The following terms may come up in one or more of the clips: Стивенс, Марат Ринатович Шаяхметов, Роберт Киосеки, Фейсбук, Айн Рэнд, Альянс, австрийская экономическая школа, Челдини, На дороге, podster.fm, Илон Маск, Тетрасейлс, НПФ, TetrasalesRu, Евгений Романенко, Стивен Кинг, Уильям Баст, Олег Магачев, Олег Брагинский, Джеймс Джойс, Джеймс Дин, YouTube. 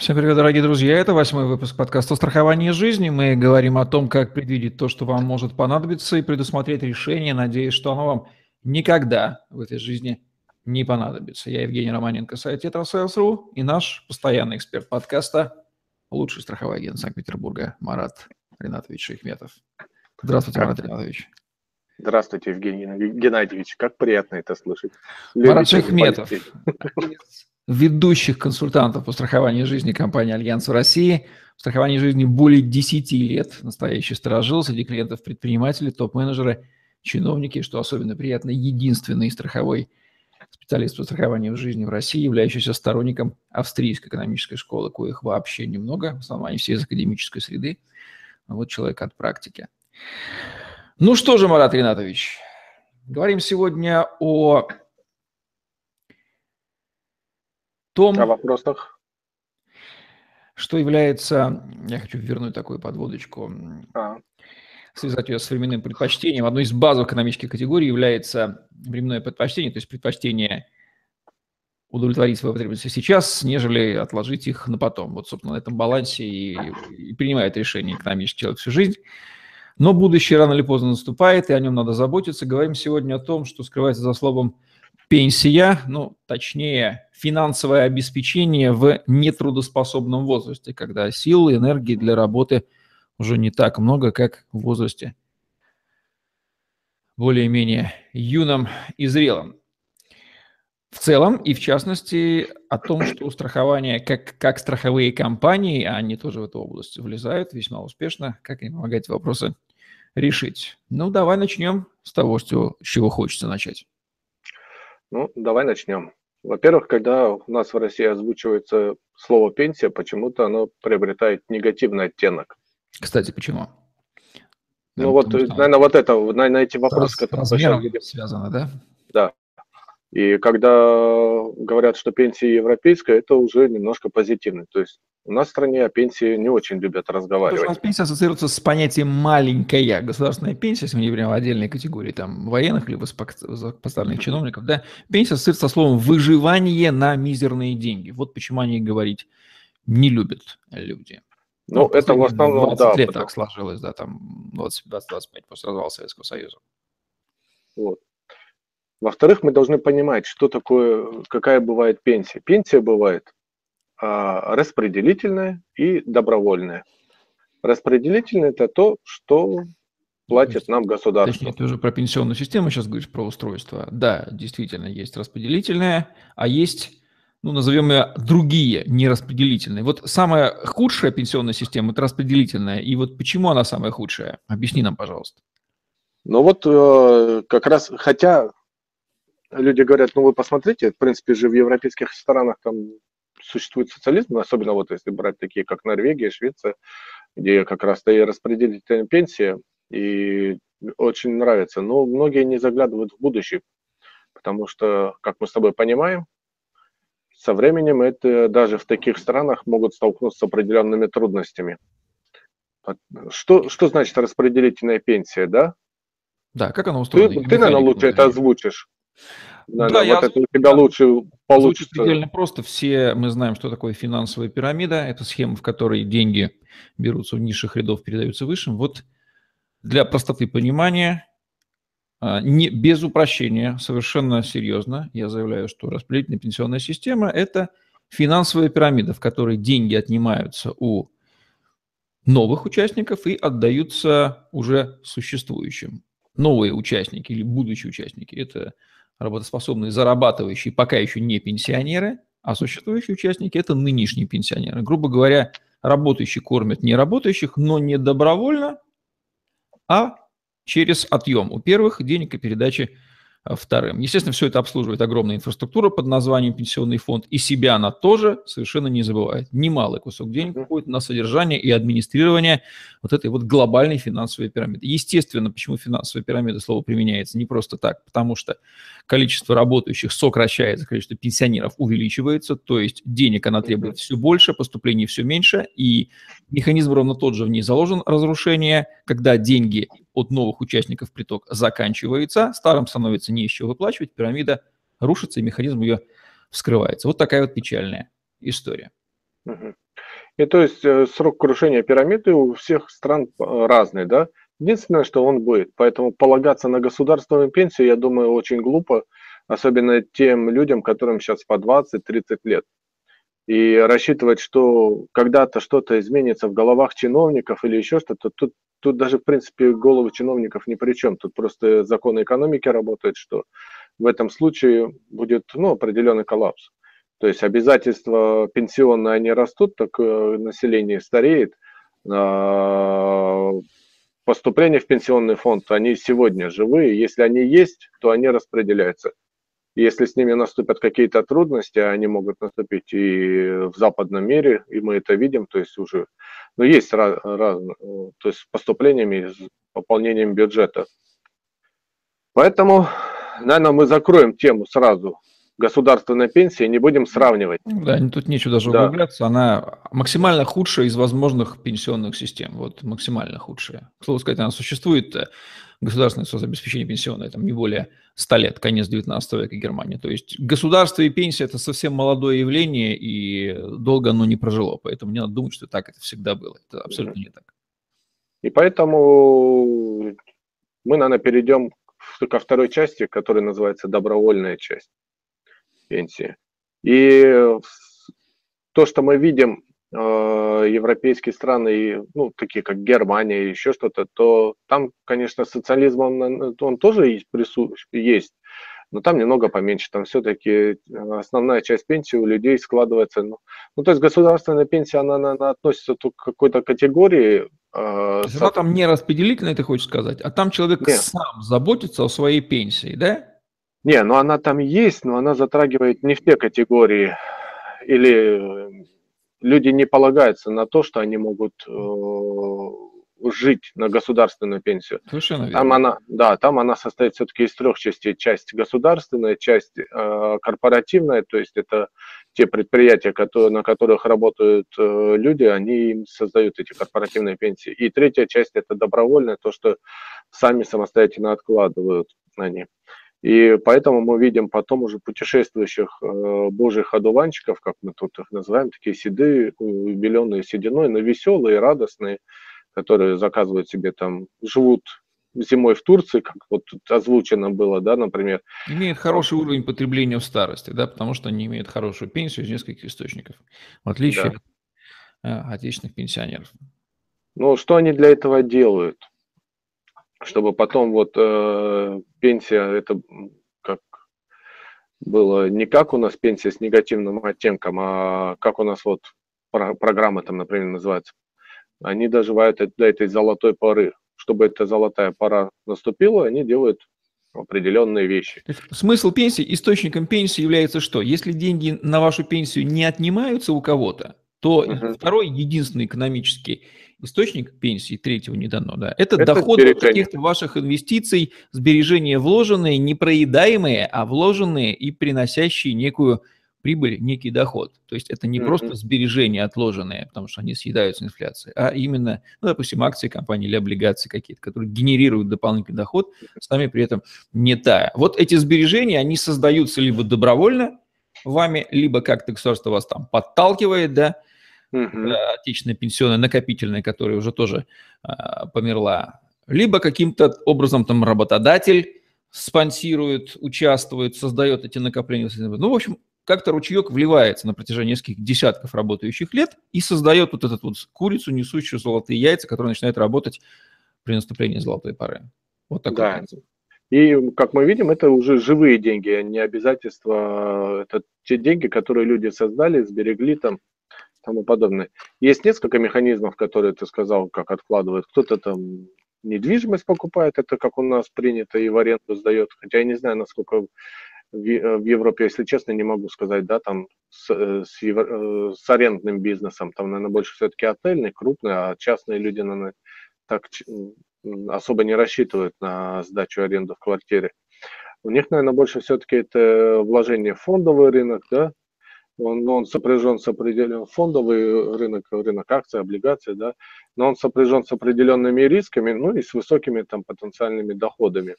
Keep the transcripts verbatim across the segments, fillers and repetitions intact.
Всем привет, дорогие друзья. Это восьмой выпуск подкаста «Страхование жизни». Мы говорим о том, как предвидеть то, что вам может понадобиться, и предусмотреть решение, надеясь, что оно вам никогда в этой жизни не понадобится. Я Евгений Романенко, сайт Тетрасейлс точка ру, и наш постоянный эксперт подкаста, лучший страховой агент Санкт-Петербурга Марат Ринатович Шаяхметов. Здравствуйте, Марат Ринатович. Здравствуйте, Евгений Геннадьевич. Как приятно это слышать. Марат Шаяхметов, ведущих консультантов по страхованию жизни компании «Альянс» в России. В страховании жизни более десяти лет. Настоящий сторожил среди клиентов предприниматели, топ-менеджеры, чиновники, что особенно приятно, единственный страховой специалист по страхованию жизни в России, являющийся сторонником австрийской экономической школы, коих вообще немного, в основном они все из академической среды. А вот человек от практики. Ну что же, Марат Ринатович, говорим сегодня о... Том, о вопросах, что является, я хочу вернуть такую подводочку, а. связать ее с временным предпочтением. Одной из базовых экономических категорий является временное предпочтение, то есть предпочтение удовлетворить свои потребности сейчас, нежели отложить их на потом. Вот, собственно, на этом балансе и, и принимает решение экономический человек всю жизнь. Но будущее рано или поздно наступает, и о нем надо заботиться. Говорим сегодня о том, что скрывается за словом пенсия, ну, точнее, финансовое обеспечение в нетрудоспособном возрасте, когда сил и энергии для работы уже не так много, как в возрасте более-менее юном и зрелом. В целом и, в частности, о том, что страхование, как, как страховые компании, а они тоже в эту область влезают весьма успешно, как им помогать вопросы решить. Ну, давай начнем с того, с чего хочется начать. Ну, давай начнем. Во-первых, когда у нас в России озвучивается слово «пенсия», почему-то оно приобретает негативный оттенок. Кстати, почему? Ну, ну вот, потому, что... наверное, вот это, наверное, эти вопросы, которые... С размером связаны, да? Да. И когда говорят, что пенсия европейская, это уже немножко позитивно. То есть у нас в стране о пенсии не очень любят разговаривать. Потому что у нас пенсия ассоциируется с понятием «маленькая». Государственная пенсия, если мы не берем отдельные категории там, военных либо поставленных чиновников, да, пенсия ассоциируется со словом «выживание на мизерные деньги». Вот почему они говорить не любят люди. Ну, ну это в основном, да. двадцать лет потому... так сложилось, да, там двадцать-двадцать пять после развала Советского Союза. Вот. Во-вторых, мы должны понимать, что такое, какая бывает пенсия. Пенсия бывает а, распределительная и добровольная. Распределительная – это то, что платит то есть, нам государство. Точнее, ты уже про пенсионную систему сейчас говоришь, про устройство. Да, действительно, есть распределительная, а есть, ну, назовем ее, другие нераспределительные. Вот самая худшая пенсионная система – это распределительная. И вот почему она самая худшая? Объясни нам, пожалуйста. Ну вот э, как раз, хотя... Люди говорят, ну вы посмотрите, в принципе же в европейских странах там существует социализм, особенно вот если брать такие, как Норвегия, Швеция, где как раз-то и распределительная пенсия, и очень нравится. Но многие не заглядывают в будущее, потому что, как мы с тобой понимаем, со временем это даже в таких странах могут столкнуться с определенными трудностями. Что, что значит распределительная пенсия, да? Да, как она устроена? Ты, ты наверное, лучше это озвучишь. Наверное, да, вот я... это у тебя лучше получится. Предельно просто. Все мы знаем, что такое финансовая пирамида. Это схема, в которой деньги берутся у низших рядов, передаются высшим. Вот для простоты понимания, не, без упрощения, совершенно серьезно, я заявляю, что распределительная пенсионная система – это финансовая пирамида, в которой деньги отнимаются у новых участников и отдаются уже существующим. Новые участники или будущие участники – это работоспособные, зарабатывающие, пока еще не пенсионеры, а существующие участники – это нынешние пенсионеры. Грубо говоря, работающие кормят неработающих, но не добровольно, а через отъем у первых денег и передачи вторым. Естественно, все это обслуживает огромная инфраструктура под названием пенсионный фонд, и себя она тоже совершенно не забывает. Немалый кусок денег уходит на содержание и администрирование вот этой вот глобальной финансовой пирамиды. Естественно, почему финансовая пирамида слово применяется не просто так, потому что количество работающих сокращается, количество пенсионеров увеличивается, то есть денег она требует все больше, поступлений все меньше, и механизм ровно тот же в ней заложен, разрушение, когда деньги от новых участников приток заканчивается, старым становится не из чего выплачивать, пирамида рушится, и механизм ее вскрывается. Вот такая вот печальная история. Угу. И то есть срок крушения пирамиды у всех стран разный, да? Единственное, что он будет. Поэтому полагаться на государственную пенсию, я думаю, очень глупо, особенно тем людям, которым сейчас по двадцать-тридцать лет. И рассчитывать, что когда-то что-то изменится в головах чиновников или еще что-то, тут, тут даже, в принципе, головы чиновников ни при чем. Тут просто законы экономики работают, что в этом случае будет, ну, определенный коллапс. То есть обязательства пенсионные, они растут, так население стареет. Поступления в пенсионный фонд, они сегодня живые. Если они есть, то они распределяются. Если с ними наступят какие-то трудности, они могут наступить и в западном мире, и мы это видим, то есть уже, ну, есть раз, раз, то есть с поступлениями, с пополнением бюджета. Поэтому, наверное, мы закроем тему сразу государственной пенсии, не будем сравнивать. Да, тут нечего даже да. углубляться, она максимально худшая из возможных пенсионных систем, вот максимально худшая. К слову сказать, она существует, государственное соцобеспечение пенсионное, там не более ста лет, конец девятнадцатого века Германии. То есть государство и пенсия – это совсем молодое явление, и долго оно не прожило, поэтому не надо думать, что так это всегда было, это абсолютно не так. И поэтому мы, наверное, перейдем ко второй части, которая называется добровольная часть пенсии. И то, что мы видим, э, европейские страны, ну, такие как Германия и еще что-то, то там, конечно, социализм, он, он тоже есть, присущ, есть, но там немного поменьше. Там все-таки основная часть пенсии у людей складывается. Ну, ну то есть государственная пенсия, она, она, она относится к какой-то категории. Э, со... Она там не распределительная, ты хочешь сказать, а там человек Нет. сам заботится о своей пенсии, да? Не, ну она там есть, но она затрагивает не в те категории, или люди не полагаются на то, что они могут э, жить на государственную пенсию. Совершенно там верно. Она, да, там она состоит все-таки из трех частей. Часть государственная, часть э, корпоративная, то есть это те предприятия, которые, на которых работают э, люди, они им создают эти корпоративные пенсии. И третья часть это добровольная, то, что сами самостоятельно откладывают они. И поэтому мы видим потом уже путешествующих э, божьих одуванчиков, как мы тут их называем, такие седые, убеленные сединой, но веселые, радостные, которые заказывают себе там, живут зимой в Турции, как вот тут озвучено было, да, например. Имеют хороший уровень потребления в старости, да, потому что они имеют хорошую пенсию из нескольких источников, в отличие да. от отечественных пенсионеров. Ну, что они для этого делают? Чтобы потом вот э, пенсия, это как было, не как у нас пенсия с негативным оттенком, а как у нас вот про, программа там, например, называется. Они доживают до этой золотой поры. Чтобы эта золотая пора наступила, они делают определенные вещи. Смысл пенсии, источником пенсии является что? Если деньги на вашу пенсию не отнимаются у кого-то, то uh-huh. второй, единственный экономический источник пенсии, третьего не дано, да, это, это доходы от каких-то ваших инвестиций, сбережения вложенные, не проедаемые, а вложенные и приносящие некую прибыль, некий доход. То есть это не uh-huh. просто сбережения отложенные, потому что они съедаются инфляцией, а именно, ну, допустим, акции компании или облигации какие-то, которые генерируют дополнительный доход, сами при этом не тая. Вот эти сбережения, они создаются либо добровольно вами, либо как-то государство вас там подталкивает, да, Uh-huh. отечественная пенсионная, накопительная, которая уже тоже а, померла, либо каким-то образом там работодатель спонсирует, участвует, создает эти накопления. Ну, в общем, как-то ручеек вливается на протяжении нескольких десятков работающих лет и создает вот эту вот курицу, несущую золотые яйца, которая начинает работать при наступлении золотой поры. Вот такой да. принцип. И, как мы видим, это уже живые деньги, а не обязательства. Это те деньги, которые люди создали, сберегли там, тому подобное. Есть несколько механизмов, которые ты сказал, как откладывают. Кто-то там недвижимость покупает, это как у нас принято, и в аренду сдает. Хотя я не знаю, насколько в Европе, если честно, не могу сказать, да, там с, с, евро, с арендным бизнесом. Там, наверное, больше все-таки отельный, крупный, а частные люди, наверное, так особо не рассчитывают на сдачу аренду в квартире. У них, наверное, больше все-таки это вложение в фондовый рынок, да, Он, он сопряжен с определенным фондовый рынок, рынок акций, облигаций, да, но он сопряжен с определенными рисками, ну и с высокими там потенциальными доходами.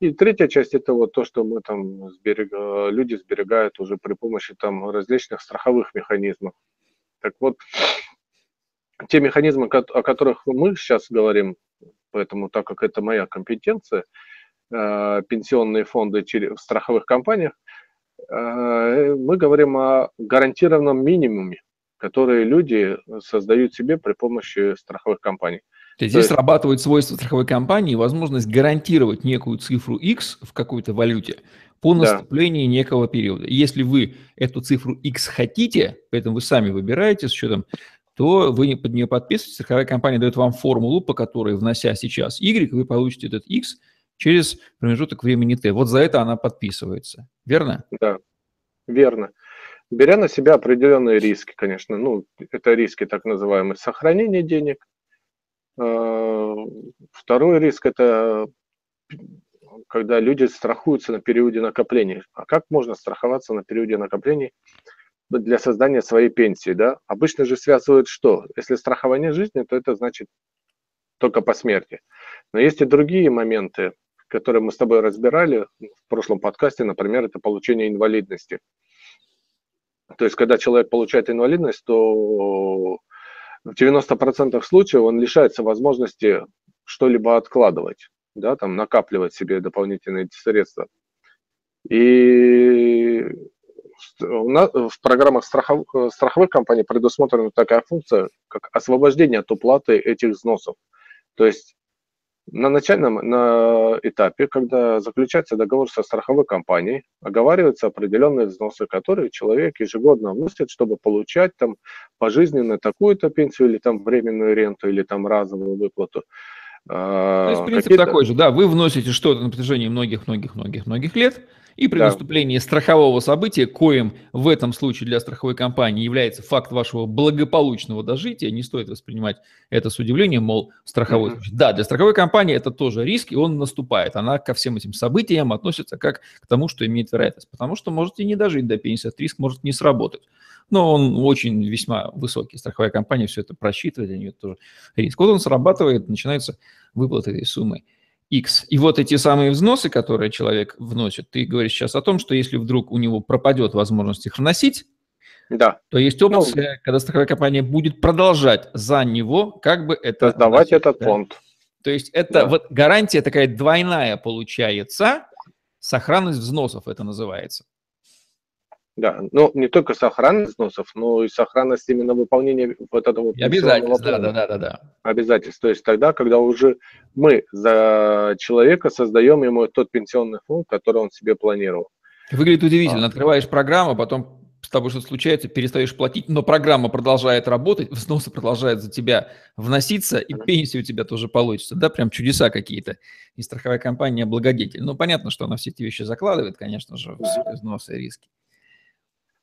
И третья часть это вот то, что мы там сберег... люди сберегают уже при помощи там различных страховых механизмов. Так вот, те механизмы, о которых мы сейчас говорим, поэтому, так как это моя компетенция, пенсионные фонды в страховых компаниях, мы говорим о гарантированном минимуме, который люди создают себе при помощи страховых компаний. Здесь То есть... срабатывают свойства страховой компании и возможность гарантировать некую цифру X в какой-то валюте по наступлении да. некого периода. И если вы эту цифру X хотите, поэтому вы сами выбираете с учетом, то вы под нее подписываетесь, страховая компания дает вам формулу, по которой, внося сейчас Y, вы получите этот X через промежуток времени T. Вот за это она подписывается. Верно? Да, верно. Беря на себя определенные риски, конечно. Ну, это риски так называемые сохранения денег. Второй риск – это когда люди страхуются на периоде накоплений. А как можно страховаться на периоде накоплений для создания своей пенсии? Да? Обычно же связывают что? Если страхование жизни, то это значит только по смерти. Но есть и другие моменты, которые мы с тобой разбирали в прошлом подкасте. Например, это получение инвалидности. То есть, когда человек получает инвалидность, то в девяноста процентах случаев он лишается возможности что-либо откладывать, да, там, накапливать себе дополнительные средства. И у нас в программах страхов... страховых компаний предусмотрена такая функция, как освобождение от уплаты этих взносов. То есть на начальном на этапе, когда заключается договор со страховой компанией, оговариваются определенные взносы, которые человек ежегодно вносит, чтобы получать там пожизненно такую-то пенсию или там временную ренту, или там разовую выплату. То есть принцип такой же, да, вы вносите что-то на протяжении многих-многих-многих-многих лет, и при да. наступлении страхового события, коим в этом случае для страховой компании является факт вашего благополучного дожития, не стоит воспринимать это с удивлением, мол, страховой случай. Mm-hmm. Да, для страховой компании это тоже риск, и он наступает. Она ко всем этим событиям относится как к тому, что имеет вероятность, потому что можете не дожить до пенсии, этот риск может не сработать. Но он очень весьма высокий. Страховая компания все это просчитывает, для нее тоже риск. Вот он срабатывает, начинаются выплаты этой суммы X. И вот эти самые взносы, которые человек вносит, ты говоришь сейчас о том, что если вдруг у него пропадет возможность их вносить, да. то есть опция, ну, когда страховая компания будет продолжать за него, как бы это... Создавать этот да? фонд. То есть это да. вот гарантия такая двойная получается, сохранность взносов это называется. Да, но не только сохранность взносов, но и сохранность именно выполнения вот этого... Обязательств, да, да, да, да, да. Обязательств, то есть тогда, когда уже мы за человека создаем ему тот пенсионный фонд, который он себе планировал. Выглядит удивительно, а, открываешь программу, потом с тобой что-то случается, перестаешь платить, но программа продолжает работать, взносы продолжают за тебя вноситься, и пенсия у тебя тоже получится, да, прям чудеса какие-то. И страховая компания благодетель. Ну, понятно, что она все эти вещи закладывает, конечно же, взносы и риски.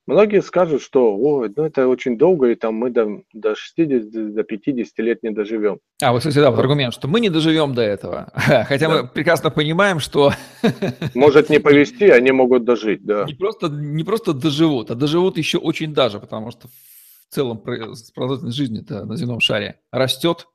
Многие скажут, что ой, ну это очень долго, и там мы до, до шестидесяти, до пятидесяти лет не доживем. А, вот, кстати, да, вот аргумент, что мы не доживем до этого. Хотя да. мы прекрасно понимаем, что... Может не повезти, они могут дожить, да. Не просто, не просто доживут, а доживут еще очень даже, потому что в целом продолжительность жизни-то на земном шаре растет,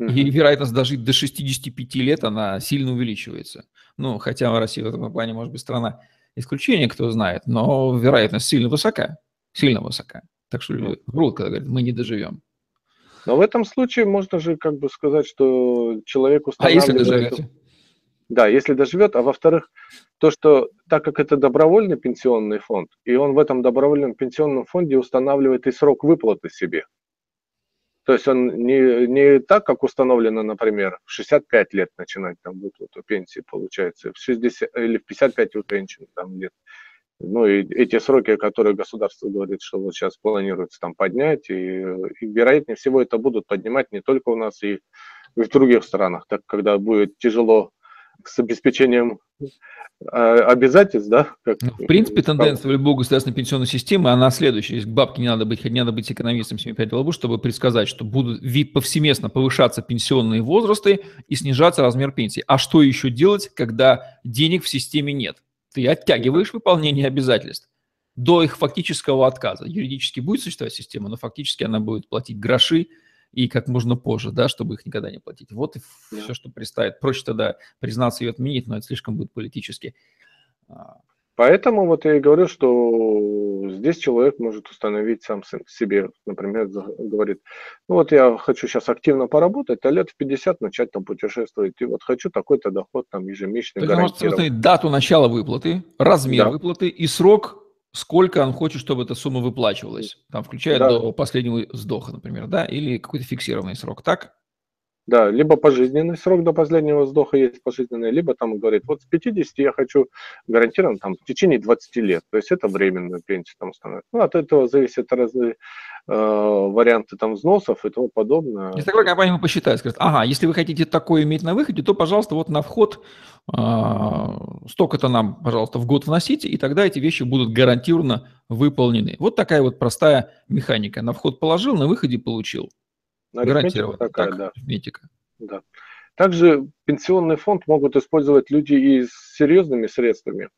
mm-hmm. и вероятность дожить до шестидесяти пяти лет, она сильно увеличивается. Ну, хотя Россия в этом плане, может быть, страна... Исключение, кто знает, но вероятность сильно высока, сильно высока. Так что люди врут, когда говорят, мы не доживем. Но в этом случае можно же как бы сказать, что человек устанавливает... А если доживет? Да, если доживет, а во-вторых, то, что так как это добровольный пенсионный фонд, и он в этом добровольном пенсионном фонде устанавливает и срок выплаты себе. То есть он не, не так, как установлено, например, в шестьдесят пять лет начинать там выплату пенсии, получается, в шестьдесят или в пятьдесят пять у женщин там лет. Ну и эти сроки, которые государство говорит, что вот сейчас планируется там поднять, и, и вероятнее всего это будут поднимать не только у нас, и, и в других странах, так когда будет тяжело с обеспечением обязательств, да? Как... В принципе, тенденция в любой государственной пенсионной системе, она следующая. Если бабки не надо быть, не надо быть экономистом семь пять в лбу, чтобы предсказать, что будут повсеместно повышаться пенсионные возрасты и снижаться размер пенсии. А что еще делать, когда денег в системе нет? Ты оттягиваешь выполнение обязательств до их фактического отказа. Юридически будет существовать система, но фактически она будет платить гроши, и как можно позже, да, чтобы их никогда не платить. Вот и да. все, что пристает. Проще тогда признаться и отменить, но это слишком будет политически Поэтому вот я и говорю, что здесь человек может установить сам себе, например, говорит, ну вот я хочу сейчас активно поработать, а лет в пятьдесят начать там путешествовать, и вот хочу такой-то доход там ежемесячный гарантированный. Можно дату начала выплаты, размер да. выплаты и срок, сколько он хочет, чтобы эта сумма выплачивалась, там, включая да. до последнего сдоха, например, да, или какой-то фиксированный срок, так? Да, либо пожизненный срок до последнего сдоха есть пожизненный, либо там говорит, вот с пятидесяти я хочу гарантированно там в течение двадцати лет, то есть это временная пенсия там становится. Ну, от этого зависят разные э, варианты там взносов и тому подобное. Если такая компания ему посчитает, скажет, ага, если вы хотите такое иметь на выходе, то, пожалуйста, вот на вход э, столько-то нам, пожалуйста, в год вносите, и тогда эти вещи будут гарантированно выполнены. Вот такая вот простая механика. На вход положил, на выходе получил. Гарантированно, такая, так, да. Арифметика. Да. Также пенсионный фонд могут использовать люди и с серьезными средствами,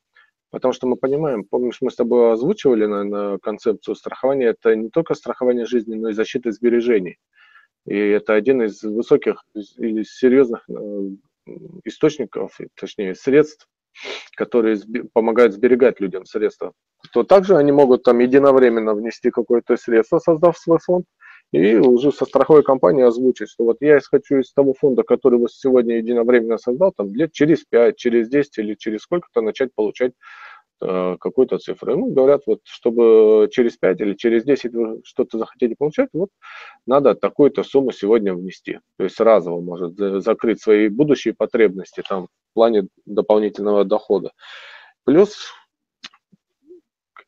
потому что мы понимаем, помнишь, мы с тобой озвучивали, наверное, концепцию страхования, это не только страхование жизни, но и защита сбережений. И это один из высоких и серьезных источников, точнее, средств, которые помогают сберегать людям средства. То также они могут там единовременно внести какое-то средство, создав свой фонд, и уже со страховой компанией озвучить, что вот я хочу из того фонда, который вы сегодня единовременно создал, там лет через пять, через десять или через сколько-то начать получать э, какую-то цифру. Ну, говорят, вот чтобы через пять или через десять вы что-то захотите получать, вот надо такую-то сумму сегодня внести. То есть разово может закрыть свои будущие потребности там в плане дополнительного дохода. Плюс...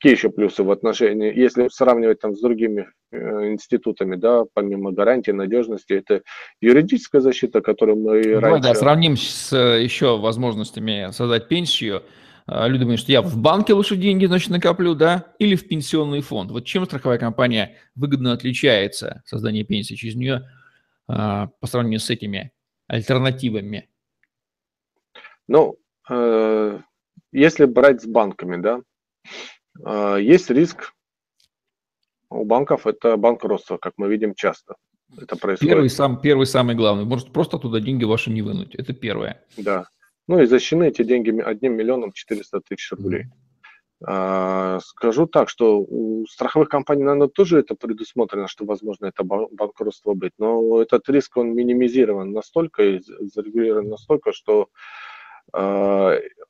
Какие еще плюсы в отношении, если сравнивать там с другими э, институтами, да, помимо гарантии, надежности, это юридическая защита, которую мы ну, раньше... Да, сравним с еще возможностями создать пенсию. Люди думают, что я в банке лучше деньги, значит, накоплю, да, или в пенсионный фонд. Вот чем страховая компания выгодно отличается в создании пенсии через нее э, по сравнению с этими альтернативами? Ну, э, если брать с банками, да, есть риск у банков, это банкротство, как мы видим часто. Это происходит. Первый, сам, первый самый главный. Может, просто оттуда деньги ваши не вынуть. Это первое. Да. Ну и защищены эти деньги одним миллионом четырьмя стами тысячами рублей. Mm. Скажу так, что у страховых компаний, наверное, тоже это предусмотрено, что, возможно, это банкротство быть. Но этот риск, он минимизирован настолько и зарегулирован настолько, что...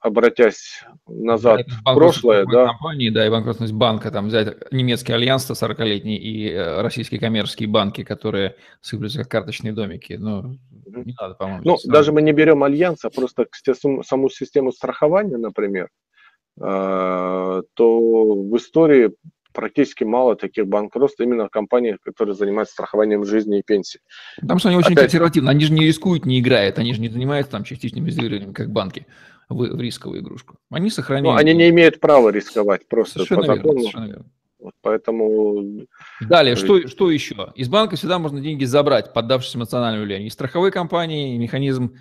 обратясь назад в прошлое, да. Компании, да, и банкротность банка, там взять немецкий Альянс сорокалетний и российские коммерческие банки, которые сыплются как карточные домики. Ну, не надо, по-моему. Ну, даже мы не берем Альянс, а просто саму систему страхования, например, то в истории практически мало таких банкротств именно в компаниях, которые занимаются страхованием жизни и пенсии. Потому что они очень Опять... консервативны, они же не рискуют, не играют, они же не занимаются там частичными изделиями, как банки, в, в рисковую игрушку. Они сохраняют... Ну, они не имеют права рисковать просто совершенно по закону. Верно, верно. Вот поэтому... Далее, что, что еще? Из банка всегда можно деньги забрать, поддавшись эмоциональному влиянию. Из страховой компании механизм...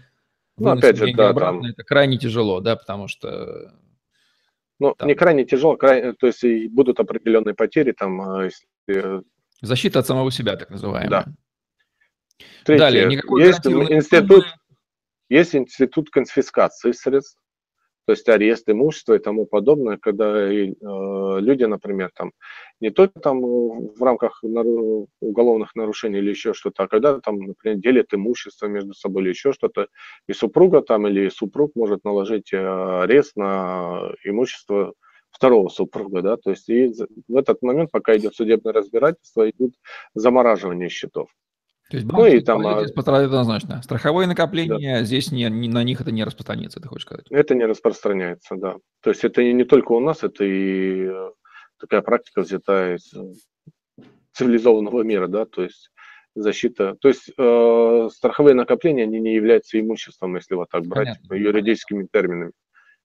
Ну, опять же, да, обратно, там... Это крайне тяжело, да, потому что... Ну, не крайне тяжело, крайне, то есть и будут определенные потери там. Если... Защита от самого себя, так называемая. Да. Третье, Далее, никакой есть, институт, есть институт конфискации средств, то есть арест имущества и тому подобное, когда и, э, люди, например, там не только там в рамках нару... уголовных нарушений или еще что-то, а когда там, например, делят имущество между собой или еще что-то, и супруга там или супруг может наложить арест на имущество второго супруга, да, то есть и в этот момент, пока идет судебное разбирательство, идет замораживание счетов. То есть банк, ну, и там, здесь пострадает однозначно. Страховое накопление, да. здесь не, не, на них это не распространится, ты хочешь сказать? Это не распространяется, да. То есть это не только у нас, это и такая практика взята из цивилизованного мира, да, то есть защита. То есть э, страховые накопления, они не являются имуществом, если вот так брать Понятно. юридическими терминами.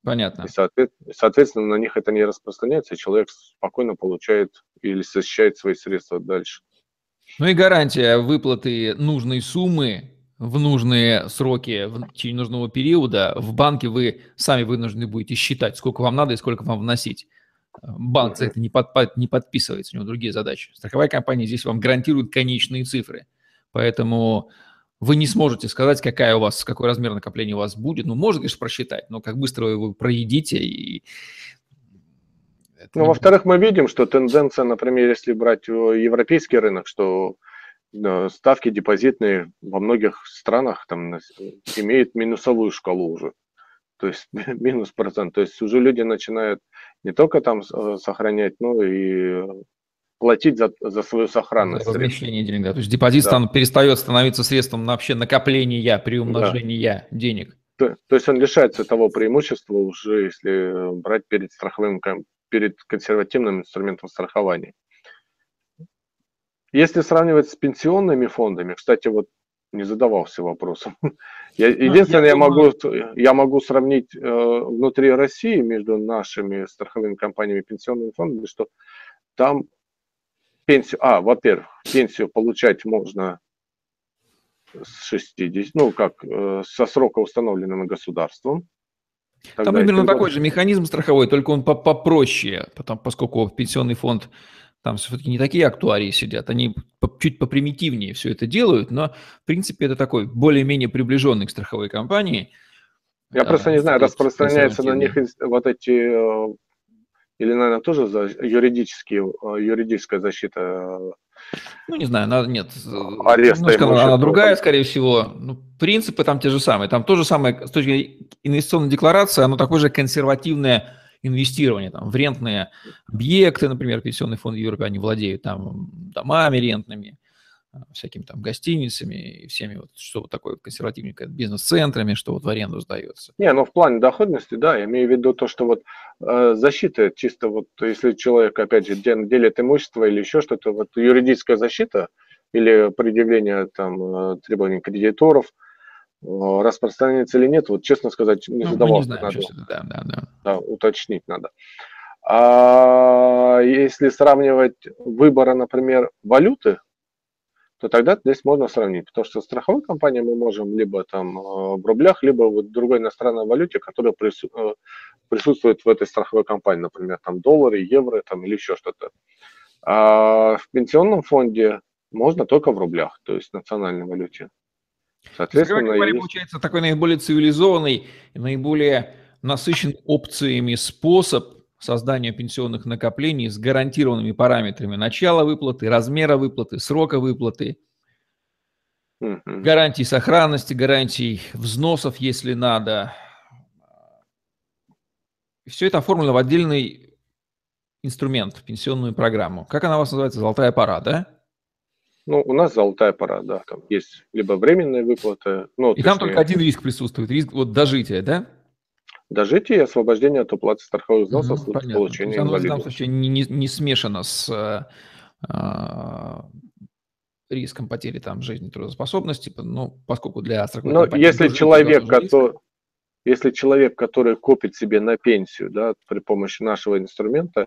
Понятно. И, соответственно, на них это не распространяется, и человек спокойно получает или защищает свои средства дальше. Ну и гарантия выплаты нужной суммы в нужные сроки, в течение нужного периода. В банке вы сами вынуждены будете считать, сколько вам надо и сколько вам вносить. Банк за это не, под, не подписывается, у него другие задачи. Страховая компания здесь вам гарантирует конечные цифры. Поэтому вы не сможете сказать, какая у вас, какой размер накопления у вас будет. Ну, можно, конечно, просчитать, но как быстро вы его проедите и... Ну, во-вторых, мы видим, что тенденция, например, если брать европейский рынок, что ставки депозитные во многих странах там имеют минусовую шкалу уже, то есть минус процент. То есть уже люди начинают не только там сохранять, но и платить за, за свою сохранность. Размещение денег, да. То есть депозит да. перестает становиться средством на вообще накопления, приумножения да. денег. То, то есть он лишается того преимущества уже, если брать перед страховым, перед консервативным инструментом страхования. Если сравнивать с пенсионными фондами, кстати, вот не задавался вопросом. Я, единственное, я, я, могу, я могу сравнить э, внутри России между нашими страховыми компаниями и пенсионными фондами, что там пенсию, а, во-первых, пенсию получать можно с шестидесяти, ну как, э, со срока, установленного государством. Тогда там примерно такой же механизм страховой, только он попроще, потому, поскольку пенсионный фонд... Там все-таки не такие актуарии сидят, они чуть попримитивнее все это делают, но, в принципе, это такой более-менее приближенный к страховой компании. Я а, просто не знаю, распространяются на них вот эти, или, наверное, тоже за юридические, юридическая защита. Ну, не знаю, она, нет, ареста, немножко, она другая, скорее всего. Ну, принципы там те же самые. Там то же самое, с точки зрения инвестиционной декларации, оно такое же консервативное, инвестирование там, в рентные объекты, например, пенсионный фонд Европы, они владеют там домами рентными, всякими там гостиницами и всеми, вот, что вот такое консервативненькое, бизнес-центрами, что вот в аренду сдается. Не, ну в плане доходности, да, я имею в виду то, что вот э, защита чисто вот, если человек, опять же, делит имущество или еще что-то, вот юридическая защита или предъявление там требований кредиторов, распространяется или нет, вот честно сказать, не ну, задавался. Не знаем, надо, да, да, да. Да, уточнить надо. А если сравнивать выборы, например, валюты, то тогда здесь можно сравнить, потому что страховую компанию мы можем либо там в рублях, либо в другой иностранной валюте, которая прису... присутствует в этой страховой компании, например, там доллары, евро там, или еще что-то. А в пенсионном фонде можно только в рублях, то есть в национальной валюте. Соответственно, говоря, есть... получается такой наиболее цивилизованный, наиболее насыщенный опциями способ создания пенсионных накоплений с гарантированными параметрами начала выплаты, размера выплаты, срока выплаты, mm-hmm. гарантий сохранности, гарантий взносов, если надо. Все это оформлено в отдельный инструмент, в пенсионную программу. Как она у вас называется? Золотая пора, да? Ну, у нас золотая пора, да, там есть либо временные выплаты. Ну, и там только один риск присутствует, риск вот дожития, да? Дожитие и освобождение от уплаты страховых взносов ну, в случае получения инвалидности. Оно там вообще не, не, не смешано с а, риском потери там жизни, трудоспособности, ну, поскольку для страховой Но компании... Если человек, который, если человек, который копит себе на пенсию, да, при помощи нашего инструмента,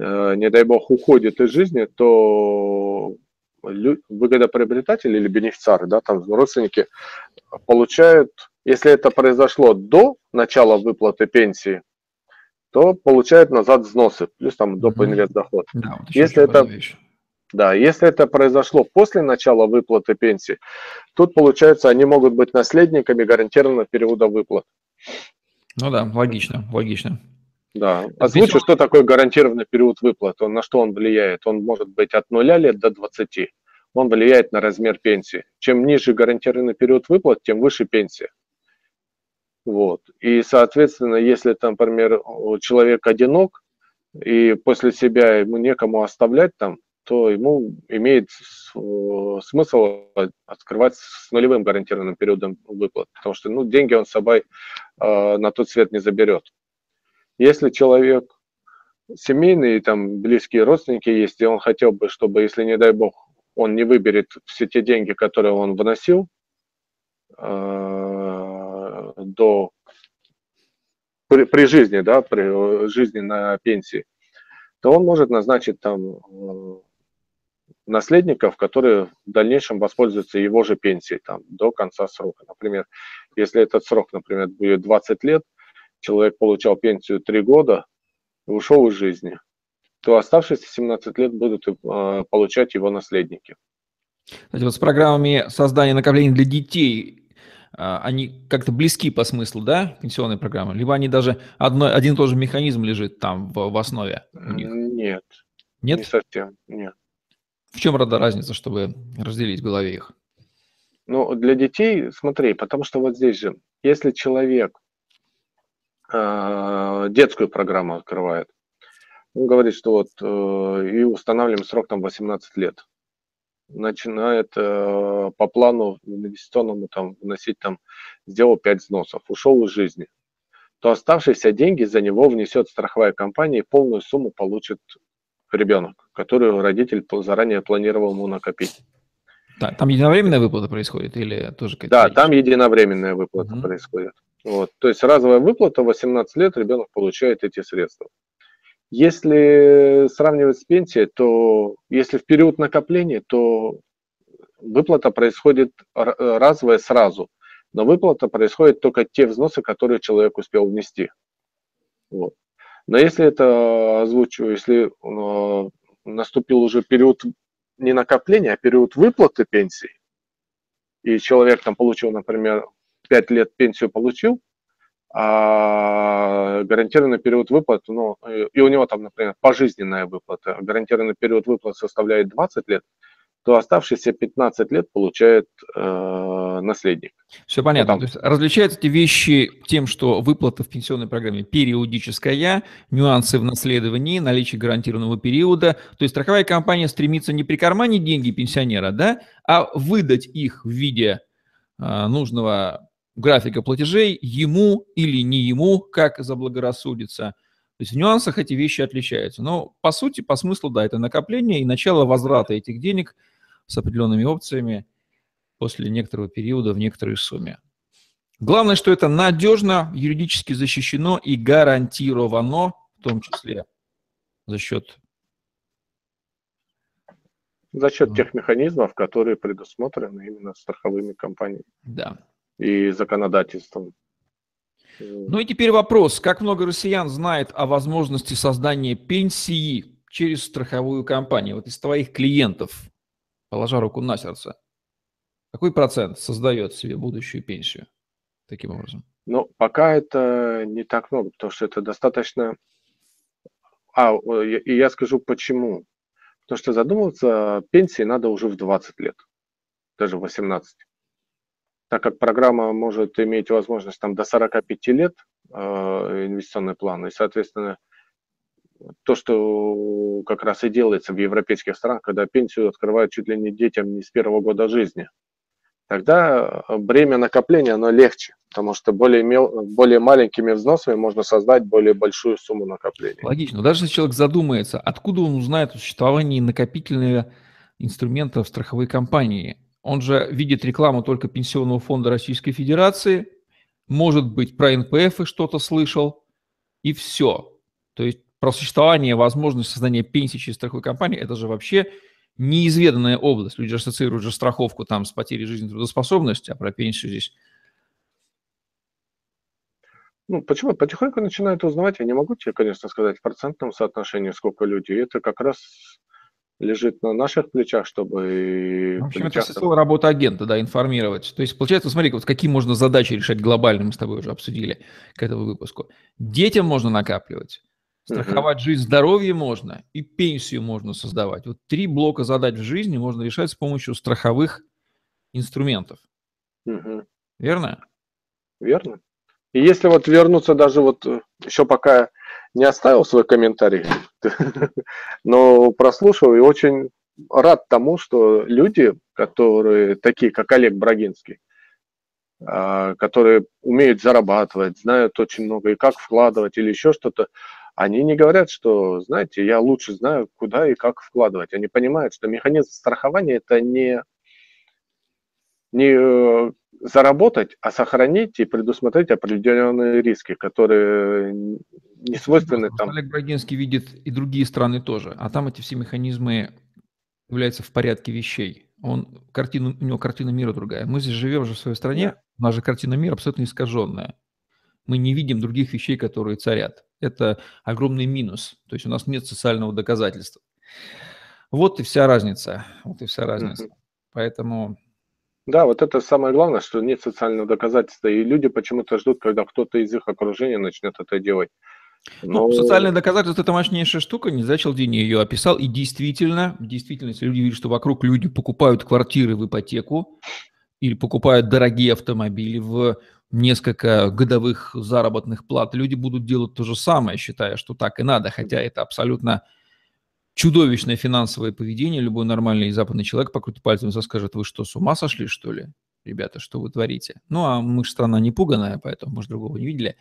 э, не дай бог, уходит из жизни, то... выгодоприобретатели или бенефициары, да, там родственники получают, если это произошло до начала выплаты пенсии, то получают назад взносы, плюс там доп. Инвестдоход. Да, вот если это, да, если это произошло после начала выплаты пенсии, тут, получается, они могут быть наследниками гарантированного периода выплат. Ну да, логично, логично. Да, озвучу, что такое гарантированный период выплат, он, на что он влияет. Он может быть от нуля лет до двадцати. Он влияет на размер пенсии. Чем ниже гарантированный период выплат, тем выше пенсия. Вот. И, соответственно, если, там, например, человек одинок, и после себя ему некому оставлять, там, то ему имеет смысл открывать с нулевым гарантированным периодом выплат, потому что ну, деньги он с собой э, на тот свет не заберет. Если человек семейный, там близкие родственники есть, и он хотел бы, чтобы, если, не дай бог, он не выберет все те деньги, которые он вносил э, до, при, при жизни, да, при жизни на пенсии, то он может назначить там наследников, которые в дальнейшем воспользуются его же пенсией там, до конца срока. Например, если этот срок, например, будет двадцать лет, человек получал пенсию три года и ушел из жизни, то оставшиеся семнадцать лет будут э, получать его наследники. Кстати, вот с программами создания накоплений для детей они как-то близки по смыслу, да, пенсионной программы? Либо они даже одно, один и тот же механизм лежит там в, в основе у них? Нет. Нет? Не совсем, нет. В чем рода разница, чтобы разделить в голове их? Ну, для детей, смотри, потому что вот здесь же, если человек э, детскую программу открывает, он говорит, что вот э, и устанавливаем срок там восемнадцать лет. Начинает э, по плану инвестиционному там вносить там, сделал пять взносов, ушел из жизни, то оставшиеся деньги за него внесет страховая компания и полную сумму получит ребенок, которую родитель заранее планировал ему накопить. Да, там единовременная выплата происходит или тоже какая-то? Да, там единовременная выплата mm-hmm. происходит. Вот. То есть разовая выплата, восемнадцать лет ребенок получает эти средства. Если сравнивать с пенсией, то если в период накопления, то выплата происходит разовая сразу, но выплата происходит только те взносы, которые человек успел внести. Вот. Но если это озвучу, если э, наступил уже период не накопления, а период выплаты пенсии, и человек там получил, например, пять лет пенсию получил, а гарантированный период выплат, ну, и у него там, например, пожизненная выплата, гарантированный период выплат составляет двадцать лет, то оставшиеся пятнадцать лет получает э, наследник. Все понятно. То есть различаются эти вещи тем, что выплата в пенсионной программе периодическая, нюансы в наследовании, наличие гарантированного периода. То есть страховая компания стремится не прикарманить деньги пенсионера, да, а выдать их в виде э, нужного графика платежей ему или не ему, как заблагорассудится. То есть в нюансах эти вещи отличаются. Но по сути, по смыслу, да, это накопление и начало возврата этих денег с определенными опциями после некоторого периода в некоторой сумме. Главное, что это надежно, юридически защищено и гарантировано, в том числе за счет... За счет тех механизмов, которые предусмотрены именно страховыми компаниями. Да. И законодательством. Ну и теперь вопрос, как много россиян знает о возможности создания пенсии через страховую компанию? Вот из твоих клиентов, положа руку на сердце, какой процент создает себе будущую пенсию таким образом? Ну, пока это не так много, потому что это достаточно... А, и я скажу почему. Потому что задумываться пенсии надо уже в двадцать лет, даже в восемнадцать. Так как программа может иметь возможность там, до сорока пяти лет э, инвестиционный план, и, соответственно, то, что как раз и делается в европейских странах, когда пенсию открывают чуть ли не детям не с первого года жизни, тогда бремя накопления, оно легче, потому что более, мел... более маленькими взносами можно создать более большую сумму накопления. Логично. Но даже если человек задумается, откуда он узнает о существовании накопительных инструментов страховой компании? Он же видит рекламу только Пенсионного фонда Российской Федерации, может быть, про эн пэ эф и что-то слышал, и все. То есть про существование, возможность создания пенсии через страховую компанию – это же вообще неизведанная область. Люди ассоциируют же страховку там с потерей жизни и трудоспособности, а про пенсию здесь… Ну, почему? Потихоньку начинают узнавать. Я не могу тебе, конечно, сказать в процентном соотношении, сколько людей. Это как раз… лежит на наших плечах, чтобы... В общем, плечах... это всего работа агента, да, информировать. То есть, получается, смотри, вот какие можно задачи решать глобально, мы с тобой уже обсудили к этому выпуску. Детям можно накапливать, страховать uh-huh. жизнь, здоровье можно, и пенсию можно создавать. Вот три блока задач в жизни можно решать с помощью страховых инструментов. Uh-huh. Верно? Верно. И если вот вернуться даже вот еще пока... не оставил свой комментарий, но прослушал и очень рад тому, что люди, которые такие, как Олег Брагинский, которые умеют зарабатывать, знают очень много и как вкладывать или еще что-то, они не говорят, что, знаете, я лучше знаю, куда и как вкладывать. Они понимают, что механизм страхования – это не, не заработать, а сохранить и предусмотреть определенные риски, которые... не свойственны там. Олег Брагинский видит и другие страны тоже, а там эти все механизмы являются в порядке вещей. Он, картину, у него картина мира другая. Мы здесь живем же в своей стране, у нас же картина мира абсолютно искаженная. Мы не видим других вещей, которые царят. Это огромный минус. То есть у нас нет социального доказательства. Вот и вся разница. Вот и вся разница. Mm-hmm. Поэтому Да, вот это самое главное, что нет социального доказательства, и люди почему-то ждут, когда кто-то из их окружения начнет это делать. Но... Ну, социальное доказательство – это мощнейшая штука, не зря Челдини ее описал, и действительно, действительно, если люди видят, что вокруг люди покупают квартиры в ипотеку или покупают дорогие автомобили в несколько годовых заработных плат, люди будут делать то же самое, считая, что так и надо, хотя это абсолютно чудовищное финансовое поведение. Любой нормальный западный человек покрутит пальцем и скажет: вы что, с ума сошли, что ли? Ребята, что вы творите? Ну, а мы же страна не пуганая, поэтому мы же другого не видели.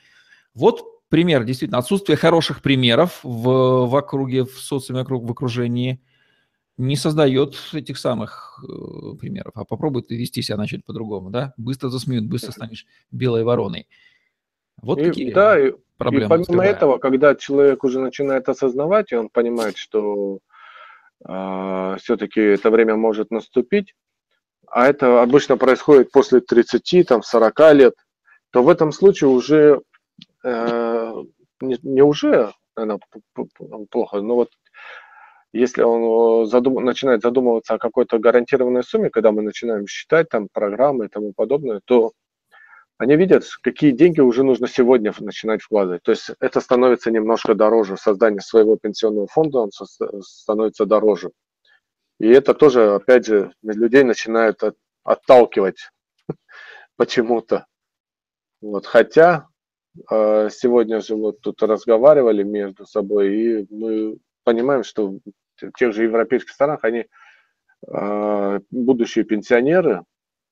Вот пример, действительно, отсутствие хороших примеров в, в округе, в социуме, в окружении не создает этих самых э, примеров. А попробуй ты вести себя начать по-другому, да? Быстро засмеют, быстро станешь белой вороной. Вот и, такие да, проблемы. И помимо скрываем. этого, когда человек уже начинает осознавать, и он понимает, что э, все-таки это время может наступить, а это обычно происходит после тридцати, сорока лет, то в этом случае уже... Не, не уже, наверное, плохо, но вот если он задум, начинает задумываться о какой-то гарантированной сумме, когда мы начинаем считать там программы и тому подобное, то они видят, какие деньги уже нужно сегодня начинать вкладывать. То есть это становится немножко дороже. Создание своего пенсионного фонда он со, становится дороже. И это тоже, опять же, людей начинает от, отталкивать почему-то. Вот, хотя... Сегодня же вот тут разговаривали между собой, и мы понимаем, что в тех же европейских странах они, будущие пенсионеры,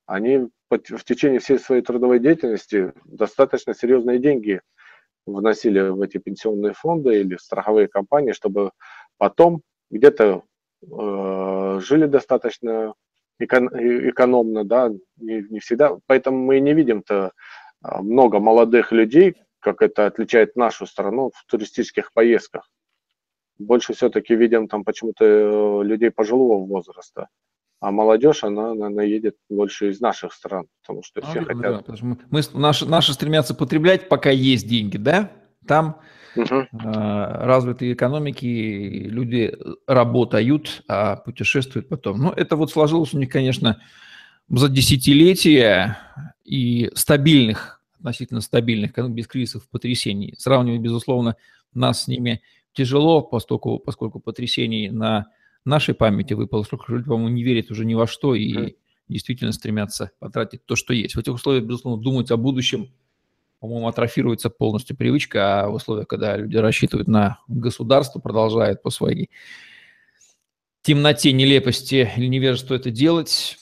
они в течение всей своей трудовой деятельности достаточно серьезные деньги вносили в эти пенсионные фонды или в страховые компании, чтобы потом где-то жили достаточно экономно, да, не всегда. Поэтому мы не видим-то много молодых людей, как это отличает нашу страну, в туристических поездках. Больше все-таки видим там почему-то людей пожилого возраста. А молодежь, она, она едет больше из наших стран, потому что все а, хотят... Да, потому что мы, мы, наши, наши стремятся потреблять, пока есть деньги, да? Там угу. э, развитые экономики, люди работают, а путешествуют потом. Ну, это вот сложилось у них, конечно, за десятилетия... и стабильных, относительно стабильных, без кризисов, потрясений. Сравнивать, безусловно, нас с ними тяжело, поскольку, поскольку потрясений на нашей памяти выпало, сколько люди, по-моему, не верят уже ни во что и mm-hmm. действительно стремятся потратить то, что есть. В этих условиях, безусловно, думать о будущем, по-моему, атрофируется полностью привычка, а в условиях, когда люди рассчитывают на государство, продолжают по своей темноте, нелепости или невежеству это делать,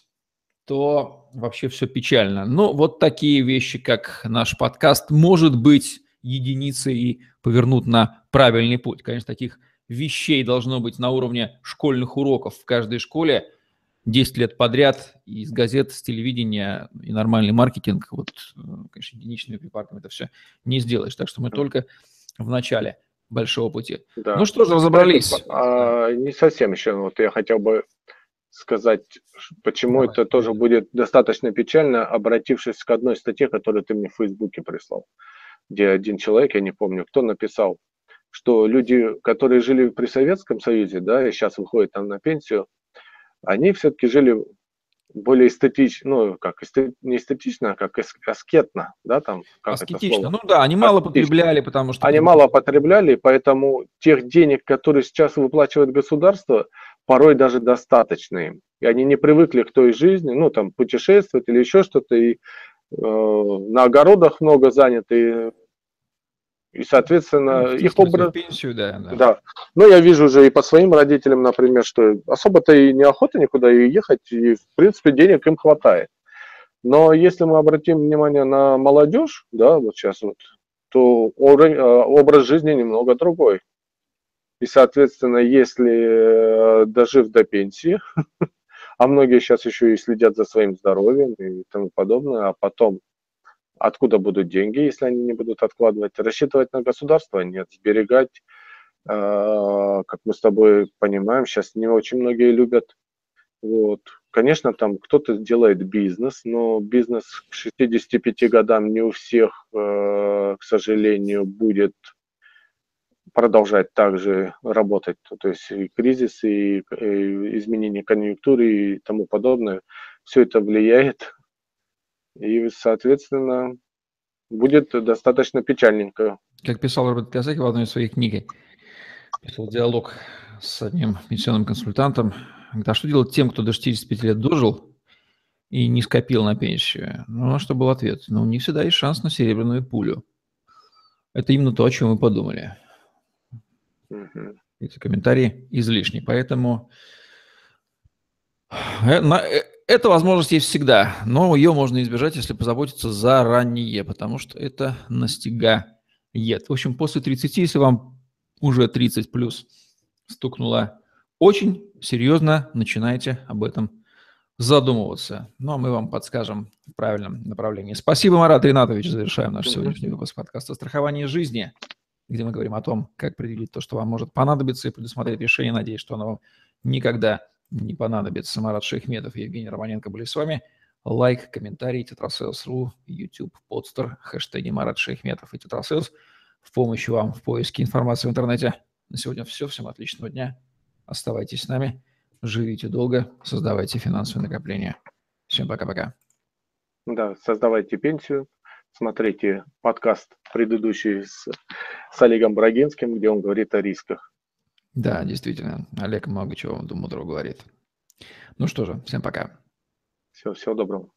то... Вообще все печально. Но вот такие вещи, как наш подкаст, может быть, единицы и повернут на правильный путь. Конечно, таких вещей должно быть на уровне школьных уроков в каждой школе десять лет подряд из газет, с телевидения и нормальный маркетинг. Вот, конечно, единичными припарками это все не сделаешь. Так что мы только в начале большого пути. Да. Ну что же, разобрались. А, не совсем еще. Вот я хотел бы сказать, почему Давай. это тоже будет достаточно печально, обратившись к одной статье, которую ты мне в Фейсбуке прислал, где один человек, я не помню, кто написал, что люди, которые жили при Советском Союзе, да, и сейчас выходят там на пенсию, они все-таки жили более эстетично, ну, как эстет, не эстетично, а как аскетно, да, там, как аскетично, это слово? ну да, они аскетично. мало потребляли, потому что... Они мало потребляли, поэтому тех денег, которые сейчас выплачивает государство, порой даже достаточные. И они не привыкли к той жизни, ну, там, путешествовать или еще что-то, и э, на огородах много заняты, и, и соответственно, ну, их образ... Пенсию, да, да. да. Но я вижу уже и по своим родителям, например, что особо-то и неохота никуда и ехать, и, в принципе, денег им хватает. Но если мы обратим внимание на молодежь, да, вот сейчас вот, то образ жизни немного другой. И, соответственно, если дожив до пенсии, а многие сейчас еще и следят за своим здоровьем и тому подобное, а потом откуда будут деньги, если они не будут откладывать? Рассчитывать на государство? Нет. Сберегать, как мы с тобой понимаем, сейчас не очень многие любят. Вот. Конечно, там кто-то делает бизнес, но бизнес к шестидесяти пяти годам не у всех, к сожалению, будет... продолжать также работать, то есть и кризис, и, и изменение конъюнктуры и тому подобное, все это влияет, и, соответственно, будет достаточно печальненько. Как писал Роберт Киосеки в одной из своих книг, писал диалог с одним пенсионным консультантом, говорит, а что делать тем, кто до шестидесяти пяти лет дожил и не скопил на пенсию? Ну, а что был ответ? Ну, у них всегда есть шанс на серебряную пулю. Это именно то, о чем мы подумали. Угу. Эти комментарии излишни, поэтому эта возможность есть всегда, но ее можно избежать, если позаботиться заранее, потому что это настигает. В общем, после тридцати, если вам уже тридцать плюс стукнуло, очень серьезно начинайте об этом задумываться. Ну, а мы вам подскажем в правильном направлении. Спасибо, Марат Ринатович. Завершаем наш сегодняшний выпуск подкаста «Страхование жизни», где мы говорим о том, как предвидеть то, что вам может понадобиться, и предусмотреть решение. Надеюсь, что оно вам никогда не понадобится. Марат Шаяхметов и Евгений Романенко были с вами. Лайк, комментарий, Тетрасейлс точка ру, YouTube, подстер, хэштеги Марат Шаяхметов и Тетрасейлс в помощь вам в поиске информации в интернете. На сегодня все. Всем отличного дня. Оставайтесь с нами. Живите долго, создавайте финансовые накопления. Всем пока-пока. Да, создавайте пенсию. Смотрите подкаст предыдущий с, с Олегом Брагинским, где он говорит о рисках. Да, действительно. Олег Магачев, думаю, друг говорит. Ну что же, всем пока. Всего, всего доброго.